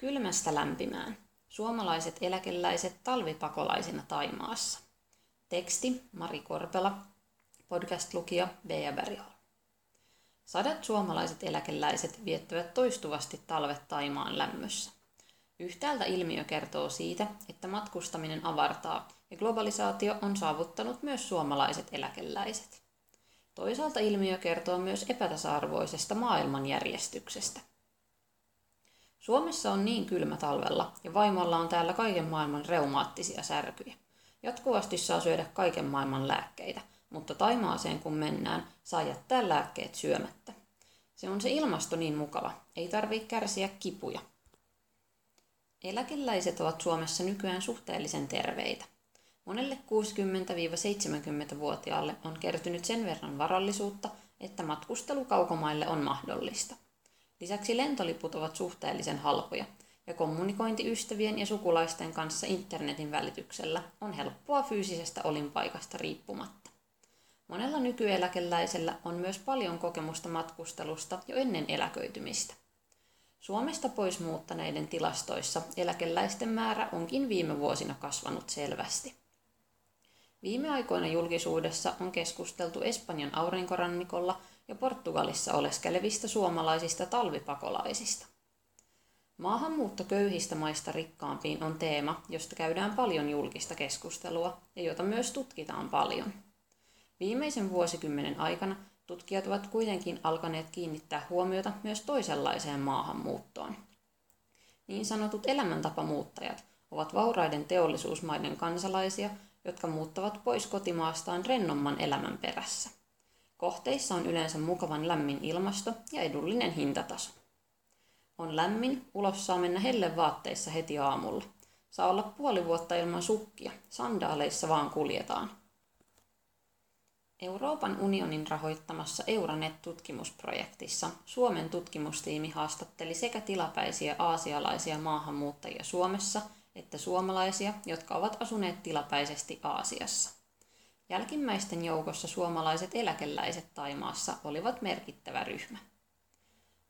Kylmästä lämpimään. Suomalaiset eläkeläiset talvipakolaisina Thaimaassa. Teksti Mari Korpela. Podcast-lukija Bea Berial. Sadat suomalaiset eläkeläiset viettävät toistuvasti talvet Thaimaan lämmössä. Yhtäältä ilmiö kertoo siitä, että matkustaminen avartaa ja globalisaatio on saavuttanut myös suomalaiset eläkeläiset. Toisaalta ilmiö kertoo myös epätasa-arvoisesta maailmanjärjestyksestä. Suomessa on niin kylmä talvella ja vaimolla on täällä kaiken maailman reumaattisia särkyjä. Jatkuvasti saa syödä kaiken maailman lääkkeitä, mutta Thaimaaseen kun mennään, saa jättää lääkkeet syömättä. Se on se ilmasto niin mukava, ei tarvitse kärsiä kipuja. Eläkeläiset ovat Suomessa nykyään suhteellisen terveitä. Monelle 60-70-vuotiaalle on kertynyt sen verran varallisuutta, että matkustelu kaukomaille on mahdollista. Lisäksi lentoliput ovat suhteellisen halpoja, ja kommunikointi ystävien ja sukulaisten kanssa internetin välityksellä on helppoa fyysisestä olinpaikasta riippumatta. Monella nykyeläkeläisellä on myös paljon kokemusta matkustelusta jo ennen eläköitymistä. Suomesta pois muuttaneiden tilastoissa eläkeläisten määrä onkin viime vuosina kasvanut selvästi. Viime aikoina julkisuudessa on keskusteltu Espanjan aurinkorannikolla ja Portugalissa oleskelevista suomalaisista talvipakolaisista. Maahanmuutto köyhistä maista rikkaampiin on teema, josta käydään paljon julkista keskustelua ja jota myös tutkitaan paljon. Viimeisen vuosikymmenen aikana tutkijat ovat kuitenkin alkaneet kiinnittää huomiota myös toisenlaiseen maahanmuuttoon. Niin sanotut elämäntapamuuttajat ovat vauraiden teollisuusmaiden kansalaisia, jotka muuttavat pois kotimaastaan rennomman elämän perässä. Kohteissa on yleensä mukavan lämmin ilmasto ja edullinen hintataso. On lämmin, ulos saa mennä hellevaatteissa heti aamulla. Saa olla puoli vuotta ilman sukkia, sandaaleissa vaan kuljetaan. Euroopan unionin rahoittamassa Euronet-tutkimusprojektissa Suomen tutkimustiimi haastatteli sekä tilapäisiä aasialaisia maahanmuuttajia Suomessa että suomalaisia, jotka ovat asuneet tilapäisesti Aasiassa. Jälkimmäisten joukossa suomalaiset eläkeläiset Thaimaassa olivat merkittävä ryhmä.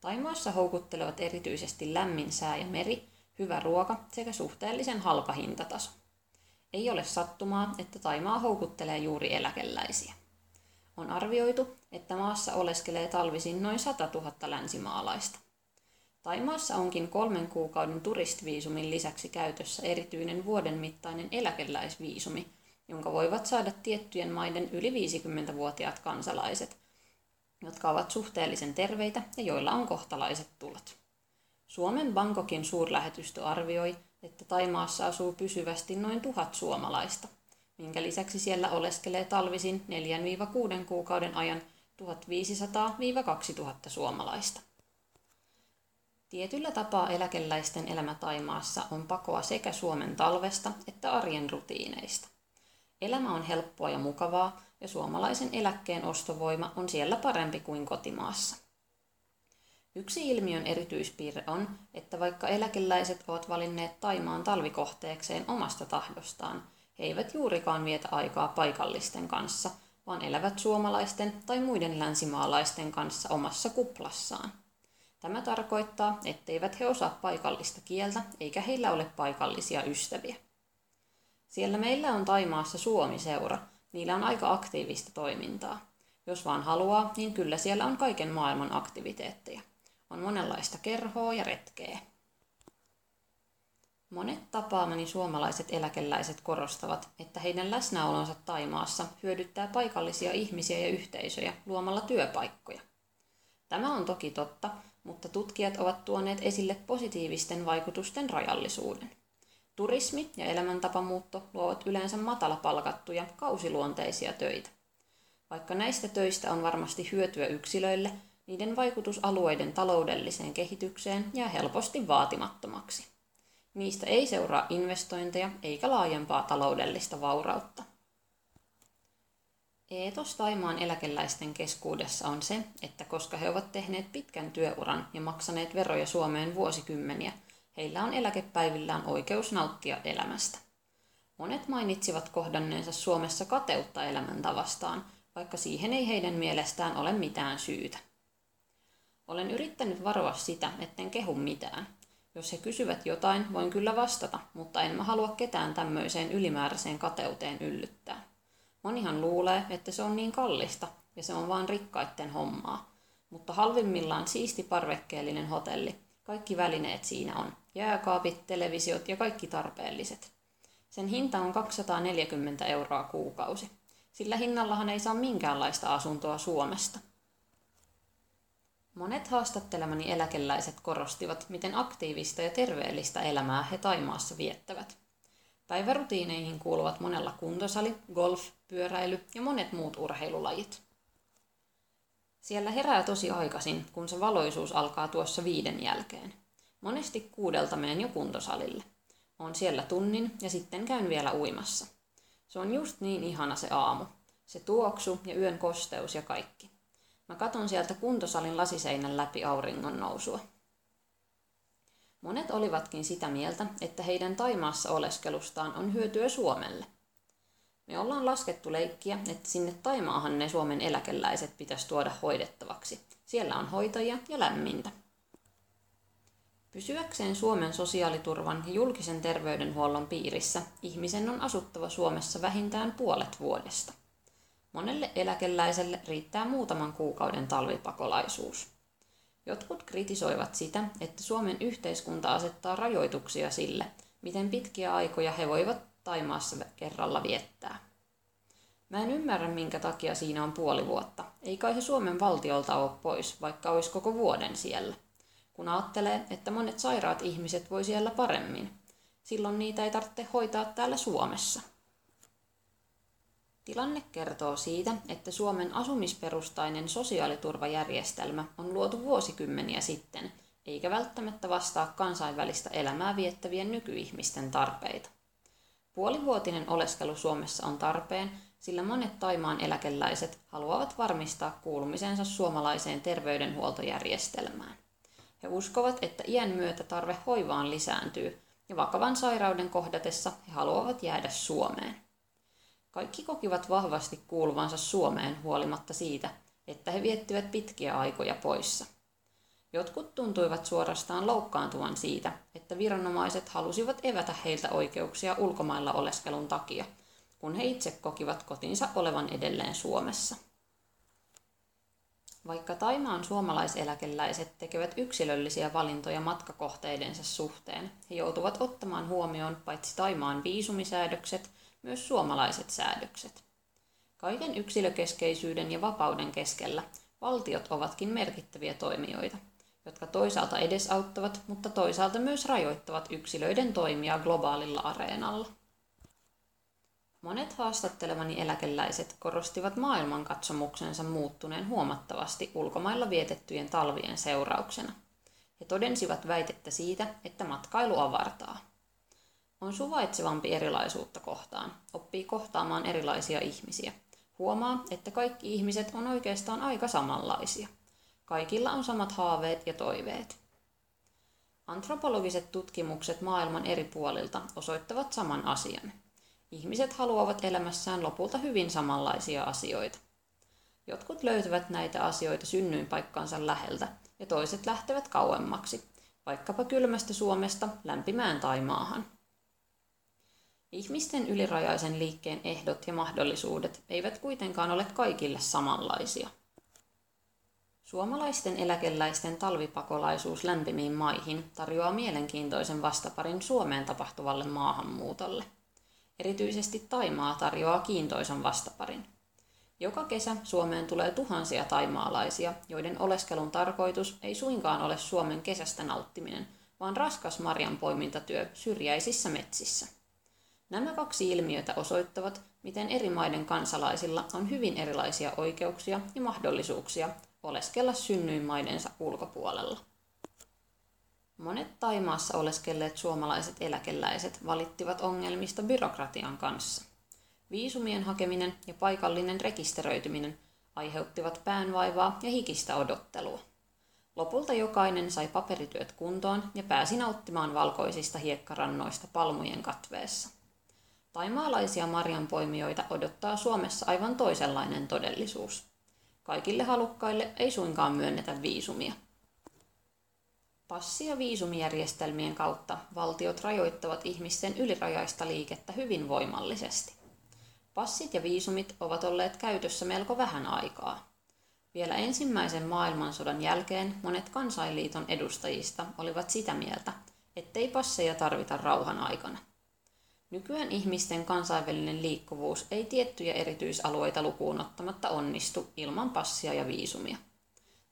Thaimaassa houkuttelevat erityisesti lämmin sää ja meri, hyvä ruoka sekä suhteellisen halpa hintataso. Ei ole sattumaa, että Thaimaa houkuttelee juuri eläkeläisiä. On arvioitu, että maassa oleskelee talvisin noin 100 000 länsimaalaista. Thaimaassa onkin 3 kuukauden turistiviisumin lisäksi käytössä erityinen vuoden mittainen eläkeläisviisumi, jonka voivat saada tiettyjen maiden yli 50-vuotiaat kansalaiset, jotka ovat suhteellisen terveitä ja joilla on kohtalaiset tulot. Suomen Bangkokin suurlähetystö arvioi, että Thaimaassa asuu pysyvästi noin 1000 suomalaista, minkä lisäksi siellä oleskelee talvisin 4-6 kuukauden ajan 1500-2000 suomalaista. Tietyllä tapaa eläkeläisten elämä Thaimaassa on pakoa sekä Suomen talvesta että arjen rutiineista. Elämä on helppoa ja mukavaa, ja suomalaisen eläkkeen ostovoima on siellä parempi kuin kotimaassa. Yksi ilmiön erityispiirre on, että vaikka eläkeläiset ovat valinneet Thaimaan talvikohteekseen omasta tahdostaan, he eivät juurikaan vietä aikaa paikallisten kanssa, vaan elävät suomalaisten tai muiden länsimaalaisten kanssa omassa kuplassaan. Tämä tarkoittaa, etteivät he osaa paikallista kieltä eikä heillä ole paikallisia ystäviä. Siellä meillä on Thaimaassa Suomi-seura. Niillä on aika aktiivista toimintaa. Jos vaan haluaa, niin kyllä siellä on kaiken maailman aktiviteetteja. On monenlaista kerhoa ja retkeä. Monet tapaamani suomalaiset eläkeläiset korostavat, että heidän läsnäolonsa Thaimaassa hyödyttää paikallisia ihmisiä ja yhteisöjä luomalla työpaikkoja. Tämä on toki totta, mutta tutkijat ovat tuoneet esille positiivisten vaikutusten rajallisuuden. Turismi ja elämäntapamuutto luovat yleensä matalapalkattuja, kausiluonteisia töitä. Vaikka näistä töistä on varmasti hyötyä yksilöille, niiden vaikutus alueiden taloudelliseen kehitykseen jää helposti vaatimattomaksi. Niistä ei seuraa investointeja eikä laajempaa taloudellista vaurautta. Eetos Thaimaan eläkeläisten keskuudessa on se, että koska he ovat tehneet pitkän työuran ja maksaneet veroja Suomeen vuosikymmeniä, heillä on eläkepäivillään oikeus nauttia elämästä. Monet mainitsivat kohdanneensa Suomessa kateutta elämäntavastaan, vaikka siihen ei heidän mielestään ole mitään syytä. Olen yrittänyt varoa sitä, etten kehu mitään. Jos he kysyvät jotain, voin kyllä vastata, mutta en mä halua ketään tämmöiseen ylimääräiseen kateuteen yllyttää. Monihan luulee, että se on niin kallista ja se on vaan rikkaitten hommaa. Mutta halvimmillaan siisti parvekkeellinen hotelli. Kaikki välineet siinä on. Jääkaapit, televisiot ja kaikki tarpeelliset. Sen hinta on 240 € kuukausi. Sillä hinnallahan ei saa minkäänlaista asuntoa Suomesta. Monet haastattelemani eläkeläiset korostivat, miten aktiivista ja terveellistä elämää he Thaimaassa viettävät. Päivärutiineihin kuuluvat monella kuntosali, golf, pyöräily ja monet muut urheilulajit. Siellä herää tosi aikaisin, kun se valoisuus alkaa tuossa 5 jälkeen. Monesti 6 menen jo kuntosalille. Oon siellä tunnin ja sitten käyn vielä uimassa. Se on just niin ihana se aamu. Se tuoksu ja yön kosteus ja kaikki. Mä katon sieltä kuntosalin lasiseinän läpi auringon nousua. Monet olivatkin sitä mieltä, että heidän Thaimaassa oleskelustaan on hyötyä Suomelle. Me ollaan laskettu leikkiä, että sinne Thaimaahan ne Suomen eläkeläiset pitäisi tuoda hoidettavaksi. Siellä on hoitajia ja lämmintä. Pysyäkseen Suomen sosiaaliturvan ja julkisen terveydenhuollon piirissä ihmisen on asuttava Suomessa vähintään puolet vuodesta. Monelle eläkeläiselle riittää muutaman kuukauden talvipakolaisuus. Jotkut kritisoivat sitä, että Suomen yhteiskunta asettaa rajoituksia sille, miten pitkiä aikoja he voivat Thaimaassa kerralla viettää. Mä en ymmärrä, minkä takia siinä on puoli vuotta. Ei kai he Suomen valtiolta ole pois, vaikka olisi koko vuoden siellä. Kun ajattelee, että monet sairaat ihmiset voi siellä paremmin. Silloin niitä ei tarvitse hoitaa täällä Suomessa. Tilanne kertoo siitä, että Suomen asumisperustainen sosiaaliturvajärjestelmä on luotu vuosikymmeniä sitten, eikä välttämättä vastaa kansainvälistä elämää viettävien nykyihmisten tarpeita. Puolivuotinen oleskelu Suomessa on tarpeen, sillä monet Thaimaan eläkeläiset haluavat varmistaa kuulumisensa suomalaiseen terveydenhuoltojärjestelmään. He uskovat, että iän myötä tarve hoivaan lisääntyy, ja vakavan sairauden kohdatessa he haluavat jäädä Suomeen. Kaikki kokivat vahvasti kuuluvansa Suomeen huolimatta siitä, että he viettivät pitkiä aikoja poissa. Jotkut tuntuivat suorastaan loukkaantuvan siitä, että viranomaiset halusivat evätä heiltä oikeuksia ulkomailla oleskelun takia, kun he itse kokivat kotinsa olevan edelleen Suomessa. Vaikka Thaimaan suomalaiseläkeläiset tekevät yksilöllisiä valintoja matkakohteidensa suhteen, he joutuvat ottamaan huomioon paitsi Thaimaan viisumisäädökset, myös suomalaiset säädökset. Kaiken yksilökeskeisyyden ja vapauden keskellä valtiot ovatkin merkittäviä toimijoita, jotka toisaalta edesauttavat, mutta toisaalta myös rajoittavat yksilöiden toimia globaalilla areenalla. Monet haastattelemani eläkeläiset korostivat maailmankatsomuksensa muuttuneen huomattavasti ulkomailla vietettyjen talvien seurauksena. He todensivat väitettä siitä, että matkailu avartaa. On suvaitsevampi erilaisuutta kohtaan, oppii kohtaamaan erilaisia ihmisiä. Huomaa, että kaikki ihmiset on oikeastaan aika samanlaisia. Kaikilla on samat haaveet ja toiveet. Antropologiset tutkimukset maailman eri puolilta osoittavat saman asian. Ihmiset haluavat elämässään lopulta hyvin samanlaisia asioita. Jotkut löytävät näitä asioita synnyinpaikkaansa läheltä ja toiset lähtevät kauemmaksi, vaikkapa kylmästä Suomesta lämpimään Thaimaahan. Ihmisten ylirajaisen liikkeen ehdot ja mahdollisuudet eivät kuitenkaan ole kaikille samanlaisia. Suomalaisten eläkeläisten talvipakolaisuus lämpimiin maihin tarjoaa mielenkiintoisen vastaparin Suomeen tapahtuvalle maahanmuutolle. Erityisesti Thaimaa tarjoaa kiintoisan vastaparin. Joka kesä Suomeen tulee tuhansia thaimaalaisia, joiden oleskelun tarkoitus ei suinkaan ole Suomen kesästä nauttiminen, vaan raskas marjanpoimintatyö syrjäisissä metsissä. Nämä kaksi ilmiötä osoittavat, miten eri maiden kansalaisilla on hyvin erilaisia oikeuksia ja mahdollisuuksia oleskella synnyinmaidensa ulkopuolella. Monet Thaimaassa oleskelleet suomalaiset eläkeläiset valittivat ongelmista byrokratian kanssa. Viisumien hakeminen ja paikallinen rekisteröityminen aiheuttivat päänvaivaa ja hikistä odottelua. Lopulta jokainen sai paperityöt kuntoon ja pääsi nauttimaan valkoisista hiekkarannoista palmujen katveessa. Thaimaalaisia marjanpoimijoita odottaa Suomessa aivan toisenlainen todellisuus. Kaikille halukkaille ei suinkaan myönnetä viisumia. Passi- ja viisumijärjestelmien kautta valtiot rajoittavat ihmisten ylirajaista liikettä hyvin voimallisesti. Passit ja viisumit ovat olleet käytössä melko vähän aikaa. Vielä ensimmäisen maailmansodan jälkeen monet Kansainliiton edustajista olivat sitä mieltä, ettei passeja tarvita rauhan aikana. Nykyään ihmisten kansainvälinen liikkuvuus ei tiettyjä erityisalueita lukuun ottamatta onnistu ilman passia ja viisumia.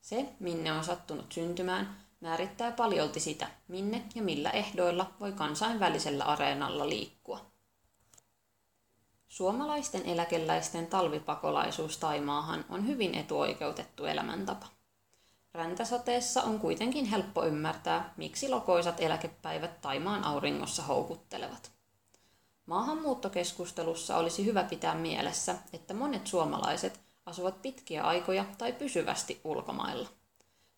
Se, minne on sattunut syntymään, määrittää paljolti sitä, minne ja millä ehdoilla voi kansainvälisellä areenalla liikkua. Suomalaisten eläkeläisten talvipakolaisuus Taimaahan on hyvin etuoikeutettu elämäntapa. Räntäsateessa on kuitenkin helppo ymmärtää, miksi lokoisat eläkepäivät Taimaan auringossa houkuttelevat. Maahanmuuttokeskustelussa olisi hyvä pitää mielessä, että monet suomalaiset asuvat pitkiä aikoja tai pysyvästi ulkomailla.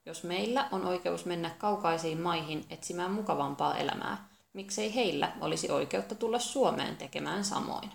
Jos meillä on oikeus mennä kaukaisiin maihin etsimään mukavampaa elämää, miksei heillä olisi oikeutta tulla Suomeen tekemään samoin?